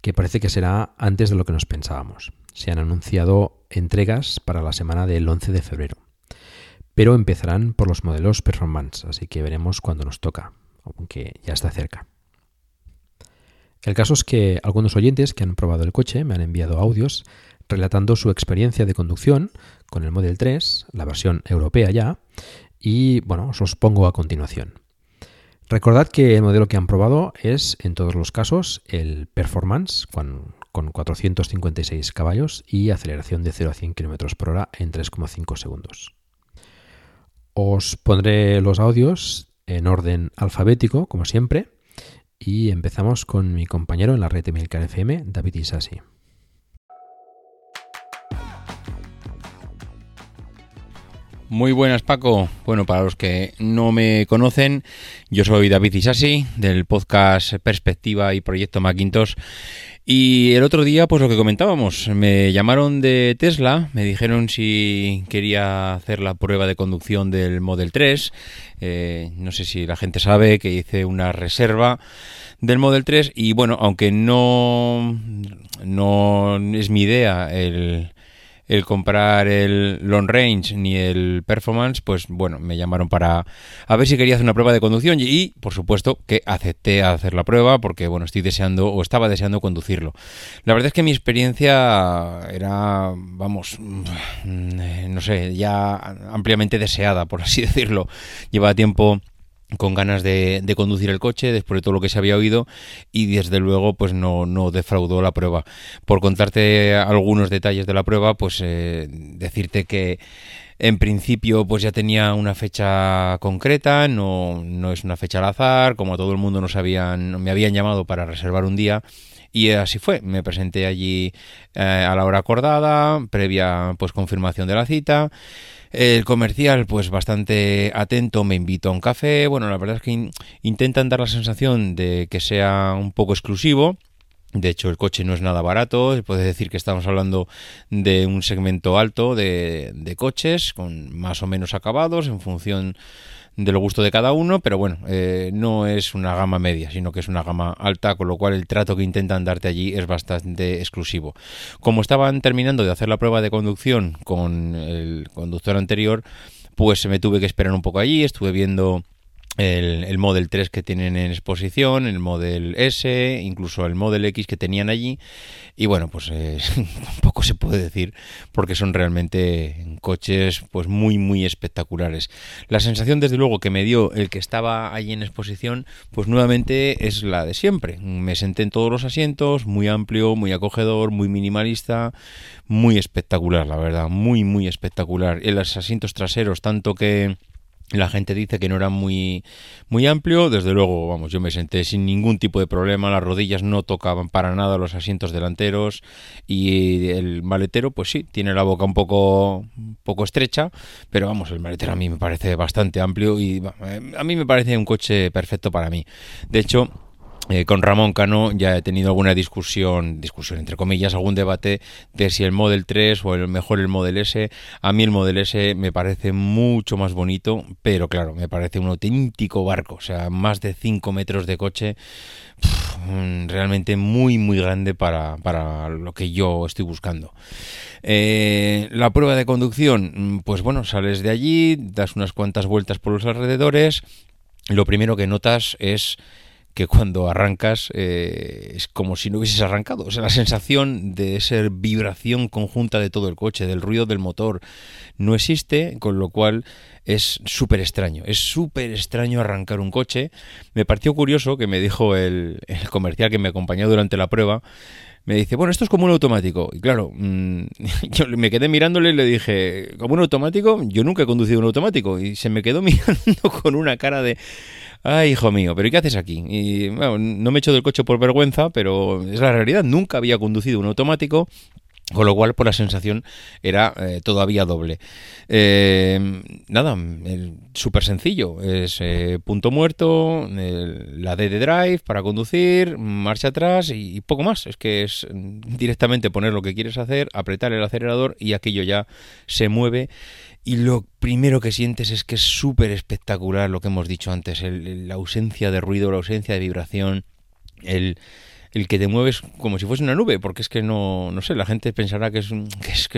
que parece que será antes de lo que nos pensábamos. Se han anunciado entregas para la semana del 11 de febrero, pero empezarán por los modelos Performance, así que veremos cuándo nos toca, aunque ya está cerca. El caso es que algunos oyentes que han probado el coche me han enviado audios relatando su experiencia de conducción con el Model 3, la versión europea ya, y bueno, os los pongo a continuación. Recordad que el modelo que han probado es, en todos los casos, el Performance con 456 caballos y aceleración de 0 a 100 km por hora en 3,5 segundos. Os pondré los audios en orden alfabético, como siempre, y empezamos con mi compañero en la red EmilCar FM, David Isasi. Muy buenas, Paco. Bueno, para los que no me conocen, yo soy David Isasi, del podcast Perspectiva y Proyecto Macintosh. Y el otro día, pues lo que comentábamos, me llamaron de Tesla, me dijeron si quería hacer la prueba de conducción del Model 3. No sé si la gente sabe que hice una reserva del Model 3 y bueno, aunque no es mi idea el comprar el Long Range ni el Performance, pues bueno, me llamaron para a ver si quería hacer una prueba de conducción y por supuesto que acepté hacer la prueba porque bueno, estaba deseando conducirlo. La verdad es que mi experiencia era, vamos, no sé, ya ampliamente deseada, por así decirlo. Llevaba tiempo con ganas de conducir el coche después de todo lo que se había oído y desde luego pues no defraudó la prueba. Por contarte algunos detalles de la prueba, pues decirte que en principio pues ya tenía una fecha concreta, no es una fecha al azar, como a todo el mundo me habían llamado para reservar un día. Y así fue, me presenté allí a la hora acordada, previa pues confirmación de la cita. El comercial pues bastante atento, me invitó a un café. Bueno, la verdad es que intentan dar la sensación de que sea un poco exclusivo. De hecho, el coche no es nada barato, puedes decir que estamos hablando de un segmento alto de coches con más o menos acabados en función de lo gusto de cada uno, pero bueno, no es una gama media, sino que es una gama alta, con lo cual el trato que intentan darte allí es bastante exclusivo. Como estaban terminando de hacer la prueba de conducción con el conductor anterior, pues me tuve que esperar un poco allí, estuve viendo el Model 3 que tienen en exposición, el Model S, incluso el Model X que tenían allí. Y bueno, pues tampoco se puede decir porque son realmente coches pues muy, muy espectaculares. La sensación desde luego que me dio el que estaba allí en exposición pues nuevamente es la de siempre. Me senté en todos los asientos, muy amplio, muy acogedor, muy minimalista, muy espectacular, la verdad, muy, muy espectacular. En los asientos traseros, tanto que la gente dice que no era muy, muy amplio. Desde luego, vamos, yo me senté sin ningún tipo de problema. Las rodillas no tocaban para nada los asientos delanteros. Y el maletero, pues sí, tiene la boca un poco estrecha. Pero vamos, el maletero a mí me parece bastante amplio. Y a mí me parece un coche perfecto para mí. De hecho, con Ramón Cano ya he tenido alguna discusión entre comillas, algún debate de si el Model 3 o el Model S. A mí el Model S me parece mucho más bonito, pero claro, me parece un auténtico barco, o sea, más de 5 metros de coche, realmente muy, muy grande para lo que yo estoy buscando. La prueba de conducción, pues bueno, sales de allí, das unas cuantas vueltas por los alrededores, lo primero que notas es que cuando arrancas es como si no hubieses arrancado. O sea, la sensación de esa vibración conjunta de todo el coche, del ruido del motor, no existe, con lo cual es súper extraño. Es súper extraño arrancar un coche. Me pareció curioso que me dijo el comercial que me acompañó durante la prueba. Me dice, bueno, esto es como un automático. Y claro, yo me quedé mirándole y le dije, ¿como un automático? Yo nunca he conducido un automático. Y se me quedó mirando con una cara de, ay, hijo mío, ¿pero qué haces aquí? Y bueno, no me echo del coche por vergüenza, pero es la realidad. Nunca había conducido un automático. Con lo cual, por la sensación, era todavía doble. Nada, súper sencillo. Es punto muerto, la D de drive para conducir, marcha atrás y poco más. Es que es directamente poner lo que quieres hacer, apretar el acelerador y aquello ya se mueve. Y lo primero que sientes es que es súper espectacular lo que hemos dicho antes. La ausencia de ruido, la ausencia de vibración, el que te mueves como si fuese una nube, porque es que no sé, la gente pensará que soy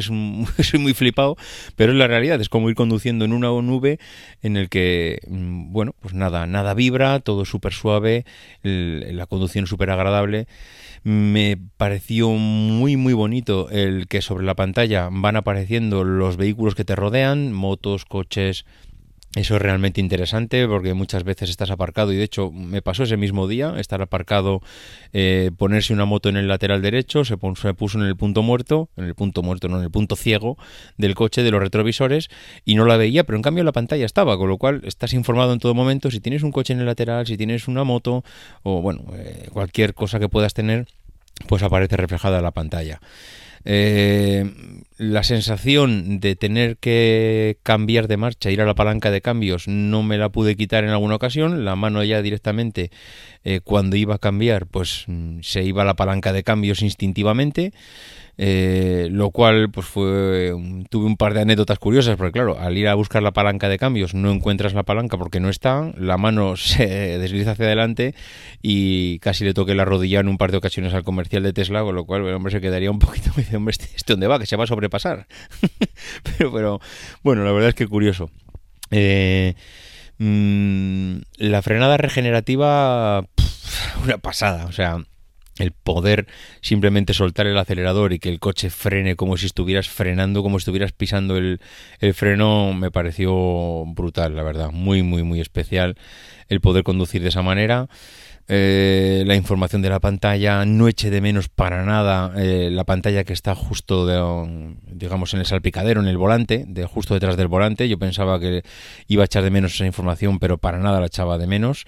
muy flipado, pero es la realidad, es como ir conduciendo en una nube en el que, bueno, pues nada vibra, todo súper suave, la conducción súper agradable. Me pareció muy, muy bonito el que sobre la pantalla van apareciendo los vehículos que te rodean, motos, coches. Eso es realmente interesante porque muchas veces estás aparcado y de hecho me pasó ese mismo día, estar aparcado, ponerse una moto en el lateral derecho, se puso en el punto muerto, en el punto ciego del coche, de los retrovisores, y no la veía, pero en cambio la pantalla estaba, con lo cual estás informado en todo momento si tienes un coche en el lateral, si tienes una moto o bueno, cualquier cosa que puedas tener, pues aparece reflejada en la pantalla. La sensación de tener que cambiar de marcha, ir a la palanca de cambios, no me la pude quitar en alguna ocasión. La mano ya directamente, cuando iba a cambiar, pues se iba a la palanca de cambios instintivamente. Lo cual, pues tuve un par de anécdotas curiosas, porque claro, al ir a buscar la palanca de cambios no encuentras la palanca porque no está, la mano se desliza hacia adelante y casi le toqué la rodilla en un par de ocasiones al comercial de Tesla, con lo cual el hombre se quedaría un poquito, me dice, hombre, ¿este dónde va? Que se va a sobrepasar. pero bueno, la verdad es que curioso. La frenada regenerativa, una pasada, o sea, el poder simplemente soltar el acelerador y que el coche frene como si estuvieras frenando, como si estuvieras pisando el freno, me pareció brutal, la verdad. Muy, muy, muy especial el poder conducir de esa manera. La información de la pantalla, no eché de menos para nada la pantalla que está justo, digamos, en el salpicadero, en el volante, justo detrás del volante. Yo pensaba que iba a echar de menos esa información, pero para nada la echaba de menos.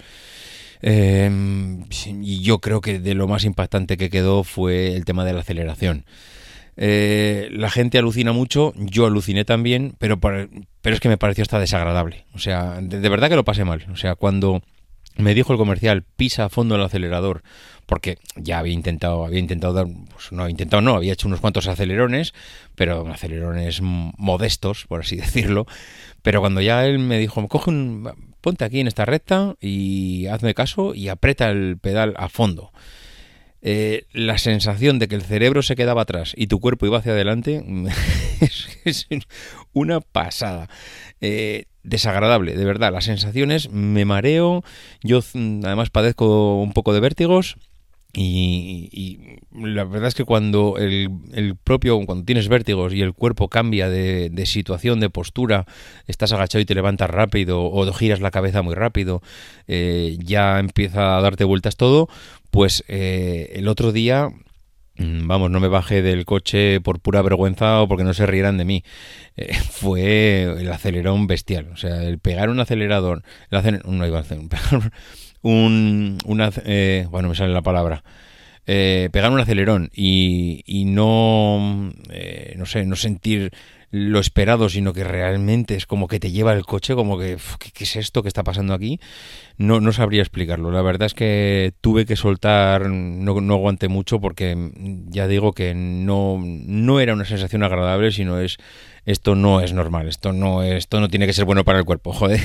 Y yo creo que de lo más impactante que quedó fue el tema de la aceleración. La gente alucina mucho, yo aluciné también, pero es que me pareció hasta desagradable. O sea, de verdad que lo pasé mal. O sea, cuando me dijo el comercial, pisa a fondo el acelerador, porque ya había hecho unos cuantos acelerones, pero acelerones modestos, por así decirlo. Pero cuando ya él me dijo, ponte aquí en esta recta y hazme caso y aprieta el pedal a fondo. La sensación de que el cerebro se quedaba atrás y tu cuerpo iba hacia adelante es una pasada. Desagradable, de verdad. Las sensaciones, me mareo, yo además padezco un poco de vértigos y la verdad es que cuando cuando tienes vértigos y el cuerpo cambia de situación, de postura, estás agachado y te levantas rápido o giras la cabeza muy rápido, ya empieza a darte vueltas todo, pues el otro día... Vamos, no me bajé del coche por pura vergüenza o porque no se rieran de mí. Fue el acelerón bestial. O sea, el pegar un acelerador... pegar un acelerón y no sentir lo esperado, sino que realmente es como que te lleva el coche, como que ¿qué es esto que está pasando aquí? No sabría explicarlo. La verdad es que tuve que soltar, no aguanté mucho, porque ya digo que no era una sensación agradable, sino esto no es normal, esto no tiene que ser bueno para el cuerpo, joder.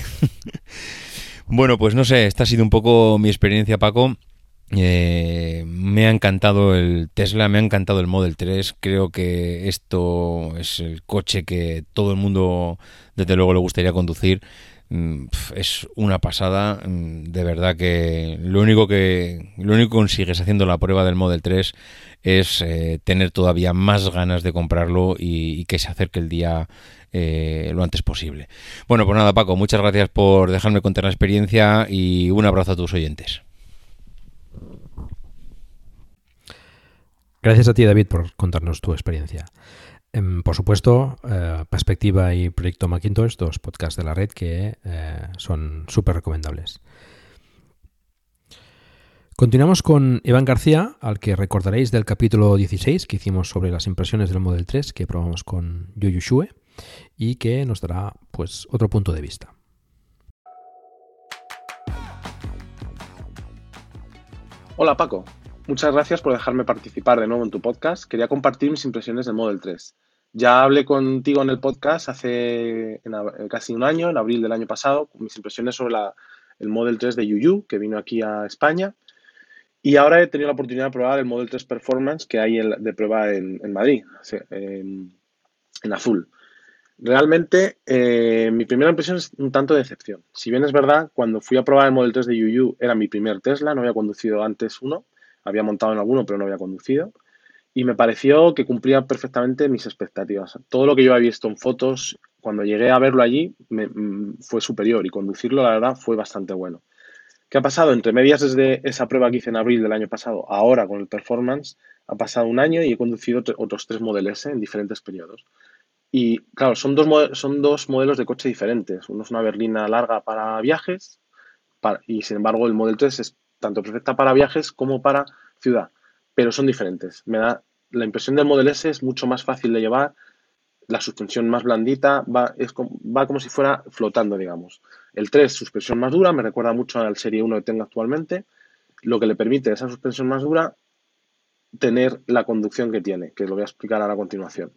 Bueno, pues no sé, esta ha sido un poco mi experiencia, Paco. Me ha encantado el Tesla, me ha encantado el Model 3. Creo que esto es el coche que todo el mundo, desde luego, le gustaría conducir. Es una pasada, de verdad que lo único que consigues haciendo la prueba del Model 3 es tener todavía más ganas de comprarlo y que se acerque el día lo antes posible. Bueno, pues nada, Paco, muchas gracias por dejarme contar la experiencia y un abrazo a tus oyentes. Gracias a ti, David, por contarnos tu experiencia. Por supuesto, Perspectiva y Proyecto Macintosh, dos podcasts de la red que son súper recomendables. Continuamos con Iván García, al que recordaréis del capítulo 16 que hicimos sobre las impresiones del Model 3 que probamos con Yu Yu Shue y que nos dará pues otro punto de vista. Hola, Paco. Muchas gracias por dejarme participar de nuevo en tu podcast. Quería compartir mis impresiones del Model 3. Ya hablé contigo en el podcast hace casi un año, en abril del año pasado, mis impresiones sobre el Model 3 de Yu Yu, que vino aquí a España. Y ahora he tenido la oportunidad de probar el Model 3 Performance que hay de prueba en Madrid, en azul. Realmente, mi primera impresión es un tanto de decepción. Si bien es verdad, cuando fui a probar el Model 3 de Yu Yu, era mi primer Tesla, no había conducido antes uno. Había montado en alguno, pero no había conducido. Y me pareció que cumplía perfectamente mis expectativas. Todo lo que yo había visto en fotos, cuando llegué a verlo allí, fue superior. Y conducirlo, la verdad, fue bastante bueno. ¿Qué ha pasado? Entre medias, desde esa prueba que hice en abril del año pasado, ahora con el Performance, ha pasado un año y he conducido otros tres Model S en diferentes periodos. Y, claro, son dos modelos de coche diferentes. Uno es una berlina larga para viajes y, sin embargo, el Model 3 es tanto perfecta para viajes como para ciudad, pero son diferentes. Me da la impresión del Model S es mucho más fácil de llevar, la suspensión más blandita, va como si fuera flotando, digamos. El 3, suspensión más dura, me recuerda mucho al Serie 1 que tengo actualmente, lo que le permite a esa suspensión más dura tener la conducción que tiene, que lo voy a explicar ahora a continuación.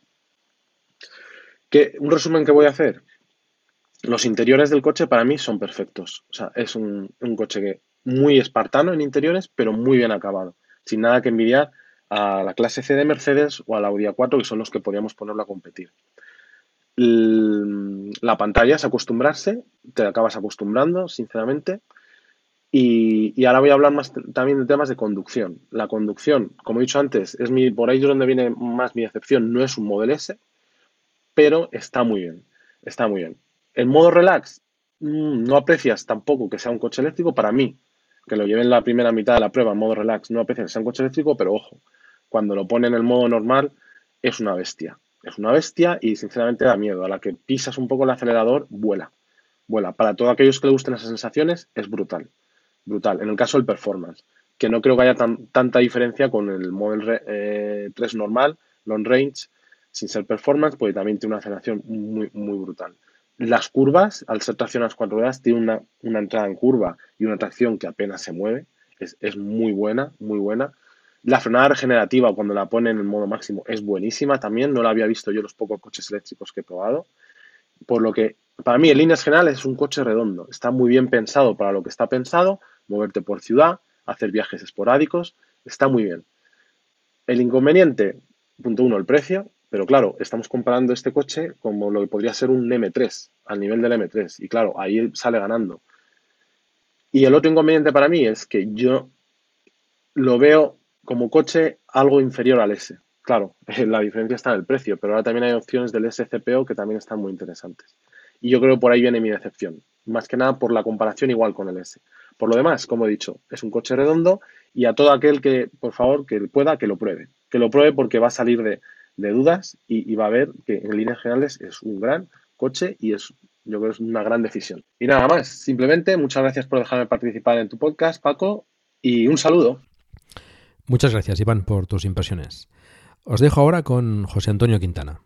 Un resumen que voy a hacer. Los interiores del coche para mí son perfectos. O sea, es un coche muy espartano en interiores, pero muy bien acabado. Sin nada que envidiar a la clase C de Mercedes o a la Audi A4, que son los que podríamos ponerlo a competir. La pantalla es acostumbrarse, te acabas acostumbrando, sinceramente. Y ahora voy a hablar más también de temas de conducción. La conducción, como he dicho antes, es por ahí es donde viene más mi decepción. No es un Model S, pero está muy bien, está muy bien. El modo relax, no aprecias tampoco que sea un coche eléctrico. Para mí, que lo lleve en la primera mitad de la prueba en modo relax, no aprecias que sea un coche eléctrico, pero ojo, cuando lo ponen en el modo normal, es una bestia. Es una bestia y sinceramente da miedo. A la que pisas un poco el acelerador, vuela. Vuela. Para todos aquellos que les gusten las sensaciones, es brutal. Brutal. En el caso del Performance, que no creo que haya tanta diferencia con el Model 3 normal, Long Range, sin ser Performance, porque también tiene una aceleración muy, muy brutal. Las curvas, al ser tracción a las cuatro ruedas, tiene una entrada en curva y una tracción que apenas se mueve. Es muy buena, muy buena. La frenada regenerativa, cuando la ponen en modo máximo, es buenísima también. No la había visto yo en los pocos coches eléctricos que he probado. Por lo que, para mí, en líneas generales, es un coche redondo. Está muy bien pensado para lo que está pensado. Moverte por ciudad, hacer viajes esporádicos. Está muy bien. El inconveniente, punto uno, el precio. Pero claro, estamos comparando este coche como lo que podría ser un M3, al nivel del M3. Y claro, ahí sale ganando. Y el otro inconveniente para mí es que yo lo veo como coche algo inferior al S. Claro, la diferencia está en el precio, pero ahora también hay opciones del SCPO que también están muy interesantes. Y yo creo que por ahí viene mi decepción. Más que nada por la comparación igual con el S. Por lo demás, como he dicho, es un coche redondo y a todo aquel que, por favor, que pueda, que lo pruebe. Que lo pruebe porque va a salir de dudas y va a ver que en líneas generales es un gran coche y yo creo que es una gran decisión. Y nada más, simplemente muchas gracias por dejarme participar en tu podcast, Paco, y un saludo. Muchas gracias, Iván, por tus impresiones. Os dejo ahora con José Antonio Quintana.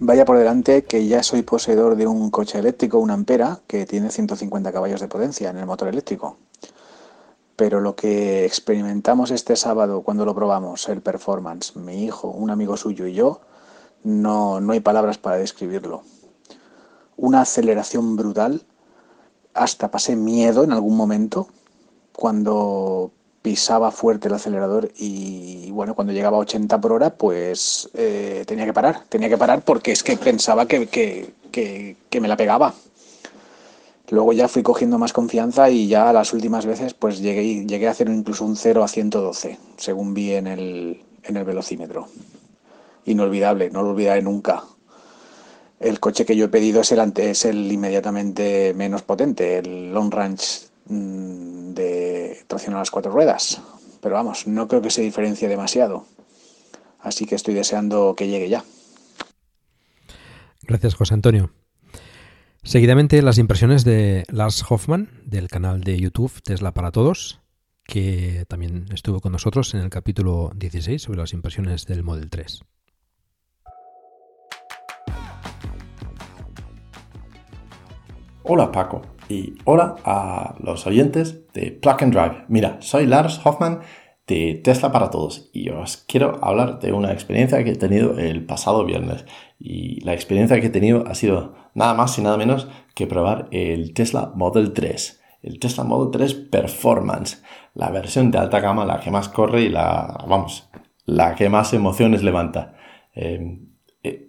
Vaya por delante que ya soy poseedor de un coche eléctrico, un Ampera, que tiene 150 caballos de potencia en el motor eléctrico. Pero lo que experimentamos este sábado cuando lo probamos, el Performance, mi hijo, un amigo suyo y yo, no hay palabras para describirlo. Una aceleración brutal, hasta pasé miedo en algún momento cuando pisaba fuerte el acelerador y bueno, cuando llegaba a 80 por hora, pues tenía que parar porque es que pensaba que me la pegaba. Luego ya fui cogiendo más confianza y ya las últimas veces pues llegué a hacer incluso un 0 a 112, según vi en el velocímetro. Inolvidable, no lo olvidaré nunca. El coche que yo he pedido es el inmediatamente menos potente, el Long Range de tracción a las cuatro ruedas. Pero vamos, no creo que se diferencie demasiado. Así que estoy deseando que llegue ya. Gracias, José Antonio. Seguidamente las impresiones de Lars Hoffmann del canal de YouTube Tesla para Todos, que también estuvo con nosotros en el capítulo 16 sobre las impresiones del Model 3. Hola Paco y hola a los oyentes de Plug and Drive. Mira, soy Lars Hoffmann de Tesla para Todos y os quiero hablar de una experiencia que he tenido el pasado viernes. Y la experiencia que he tenido ha sido nada más y nada menos que probar el Tesla Model 3. El Tesla Model 3 Performance, la versión de alta gama, la que más corre y la que más emociones levanta.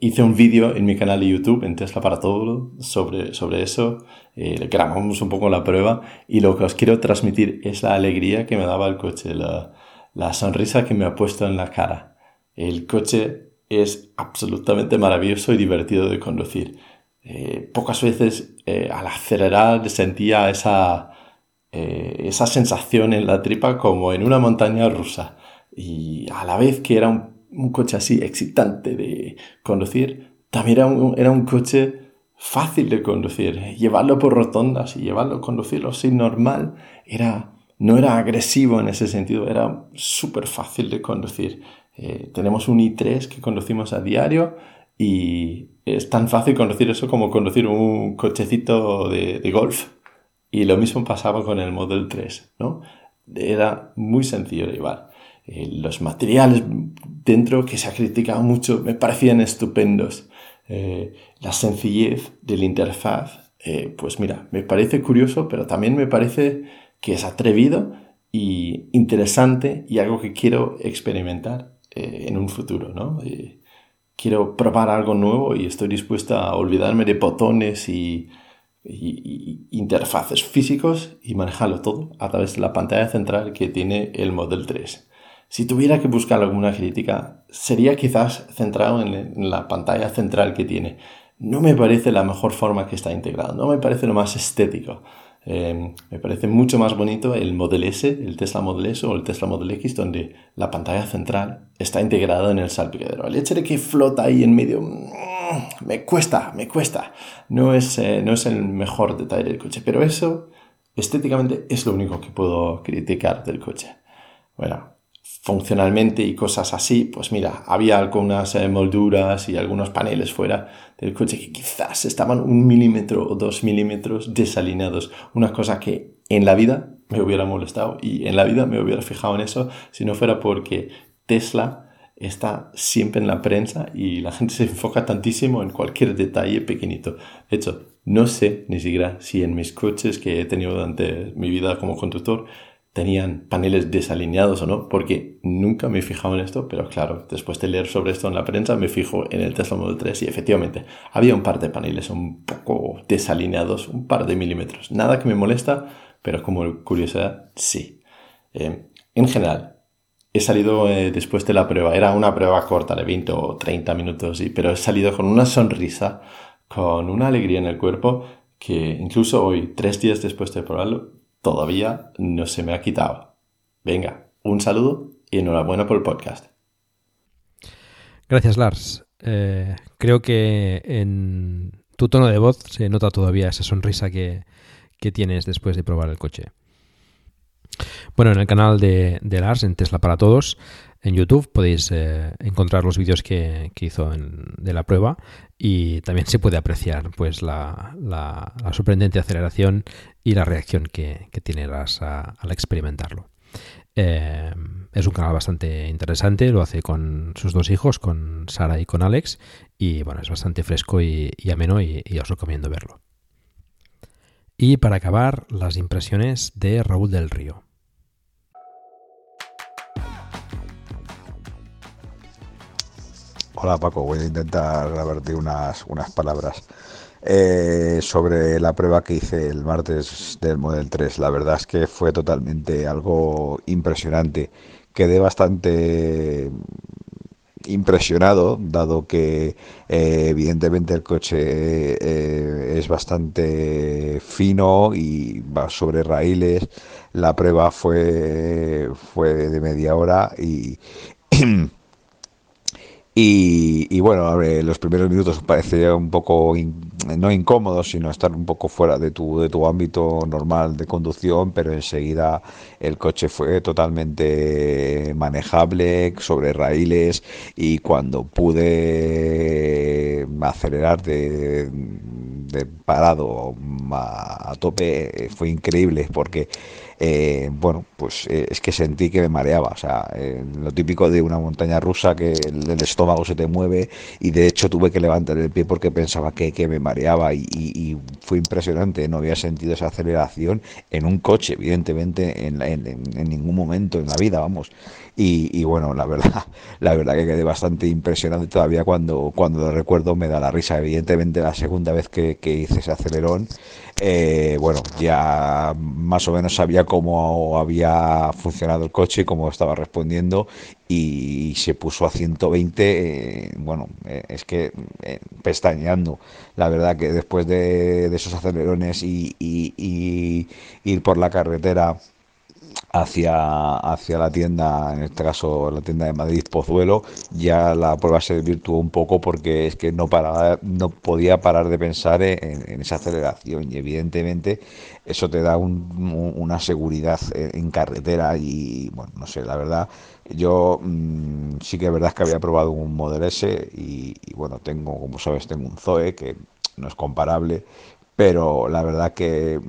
Hice un vídeo en mi canal de YouTube, en Tesla para Todos, sobre eso. Grabamos un poco la prueba y lo que os quiero transmitir es la alegría que me daba el coche, la sonrisa que me ha puesto en la cara. El coche es absolutamente maravilloso y divertido de conducir. Pocas veces al acelerar sentía esa sensación en la tripa como en una montaña rusa. Y a la vez que era un coche así excitante de conducir, también era un coche fácil de conducir. Llevarlo por rotondas y conducirlo así normal no era agresivo en ese sentido, era súper fácil de conducir. Tenemos un i3 que conducimos a diario y es tan fácil conducir eso como conducir un cochecito de golf. Y lo mismo pasaba con el Model 3, ¿no? Era muy sencillo de llevar. Los materiales dentro, que se ha criticado mucho, me parecían estupendos. La sencillez de la interfaz, pues mira, me parece curioso, pero también me parece que es atrevido y interesante y algo que quiero experimentar en un futuro, ¿no? Quiero probar algo nuevo y estoy dispuesto a olvidarme de botones y interfaces físicos y manejarlo todo a través de la pantalla central que tiene el Model 3. Si tuviera que buscar alguna crítica, sería quizás centrado en la pantalla central que tiene. No me parece la mejor forma que está integrado, no me parece lo más estético. Me parece mucho más bonito el Model S, el Tesla Model S o el Tesla Model X, donde la pantalla central está integrada en el salpicadero. El hecho de que flota ahí en medio, me cuesta. No es el mejor detalle del coche, pero eso estéticamente es lo único que puedo criticar del coche. Bueno, funcionalmente y cosas así, pues mira, había algunas molduras y algunos paneles fuera del coche que quizás estaban 1 milímetro o 2 milímetros desalineados. Una cosa que en la vida me hubiera molestado y en la vida me hubiera fijado en eso si no fuera porque Tesla está siempre en la prensa y la gente se enfoca tantísimo en cualquier detalle pequeñito. De hecho, no sé ni siquiera si en mis coches que he tenido durante mi vida como conductor tenían paneles desalineados o no, porque nunca me he fijado en esto, pero claro, después de leer sobre esto en la prensa, me fijo en el Tesla Model 3 y efectivamente había un par de paneles un poco desalineados, un par de milímetros. Nada que me molesta, pero como curiosidad, sí. En general, he salido después de la prueba, era una prueba corta de 20 o 30 minutos, pero he salido con una sonrisa, con una alegría en el cuerpo, que incluso hoy, 3 días después de probarlo, todavía no se me ha quitado. Venga, un saludo y enhorabuena por el podcast. Gracias, Lars. Creo que en tu tono de voz se nota todavía esa sonrisa que tienes después de probar el coche. Bueno, en el canal de Lars, en Tesla para Todos, en YouTube podéis encontrar los vídeos que hizo de la prueba y también se puede apreciar pues la sorprendente aceleración y la reacción que tiene Lars al experimentarlo. Es un canal bastante interesante, lo hace con sus 2 hijos, con Sara y con Alex, y bueno, es bastante fresco y ameno y os recomiendo verlo. Y para acabar, las impresiones de Raúl del Río. Hola Paco, voy a intentar grabarte unas palabras sobre la prueba que hice el martes del Model 3. La verdad es que fue totalmente algo impresionante. Quedé bastante impresionado, dado que evidentemente el coche es bastante fino y va sobre raíles. La prueba fue de media hora y bueno, los primeros minutos parecía un poco, no incómodo, sino estar un poco fuera de tu ámbito normal de conducción, pero enseguida el coche fue totalmente manejable, sobre raíles, y cuando pude acelerar de parado a tope fue increíble, porque bueno, pues es que sentí que me mareaba, o sea, lo típico de una montaña rusa que el estómago se te mueve, y de hecho tuve que levantar el pie porque pensaba que me mareaba y fue impresionante, no había sentido esa aceleración en un coche, evidentemente en ningún momento en la vida, vamos, y bueno, la verdad que quedé bastante impresionante. Todavía cuando lo recuerdo me da la risa. Evidentemente la segunda vez que hice ese acelerón, bueno, ya más o menos sabía cómo había funcionado el coche y cómo estaba respondiendo, y se puso a 120, bueno, es que pestañeando. La verdad que después de esos acelerones y ir por la carretera hacia la tienda, en este caso la tienda de Madrid Pozuelo. Ya la prueba se desvirtuó un poco porque es que no podía parar de pensar en esa aceleración, y evidentemente eso te da una seguridad en carretera. Y bueno, no sé, la verdad, yo sí que es verdad que había probado un Model S y bueno, tengo, como sabes, tengo un Zoe que no es comparable, pero la verdad que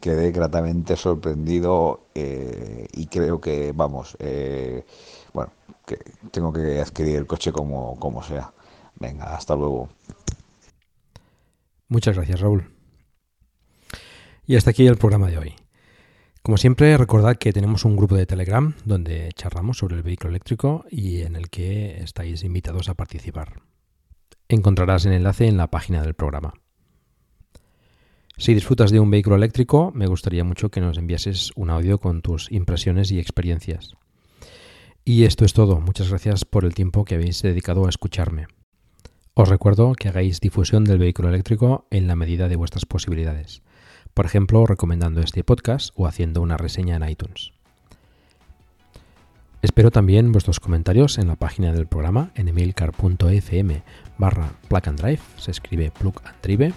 quedé gratamente sorprendido y creo que, vamos, bueno, que tengo que adquirir el coche como sea. Venga, hasta luego. Muchas gracias, Raúl. Y hasta aquí el programa de hoy. Como siempre, recordad que tenemos un grupo de Telegram donde charlamos sobre el vehículo eléctrico y en el que estáis invitados a participar. Encontrarás el enlace en la página del programa. Si disfrutas de un vehículo eléctrico, me gustaría mucho que nos enviases un audio con tus impresiones y experiencias. Y esto es todo. Muchas gracias por el tiempo que habéis dedicado a escucharme. Os recuerdo que hagáis difusión del vehículo eléctrico en la medida de vuestras posibilidades. Por ejemplo, recomendando este podcast o haciendo una reseña en iTunes. Espero también vuestros comentarios en la página del programa en emilcar.fm/plug and drive, se escribe Plug and Drive,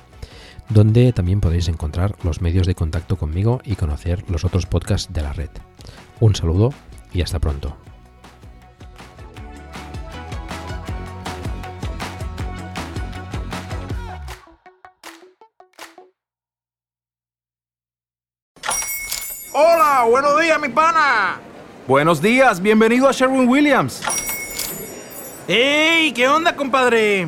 donde también podéis encontrar los medios de contacto conmigo y conocer los otros podcasts de la red. Un saludo y hasta pronto. ¡Hola! ¡Buenos días, mi pana! ¡Buenos días! ¡Bienvenido a Sherwin Williams! ¡Ey! ¿Qué onda, compadre?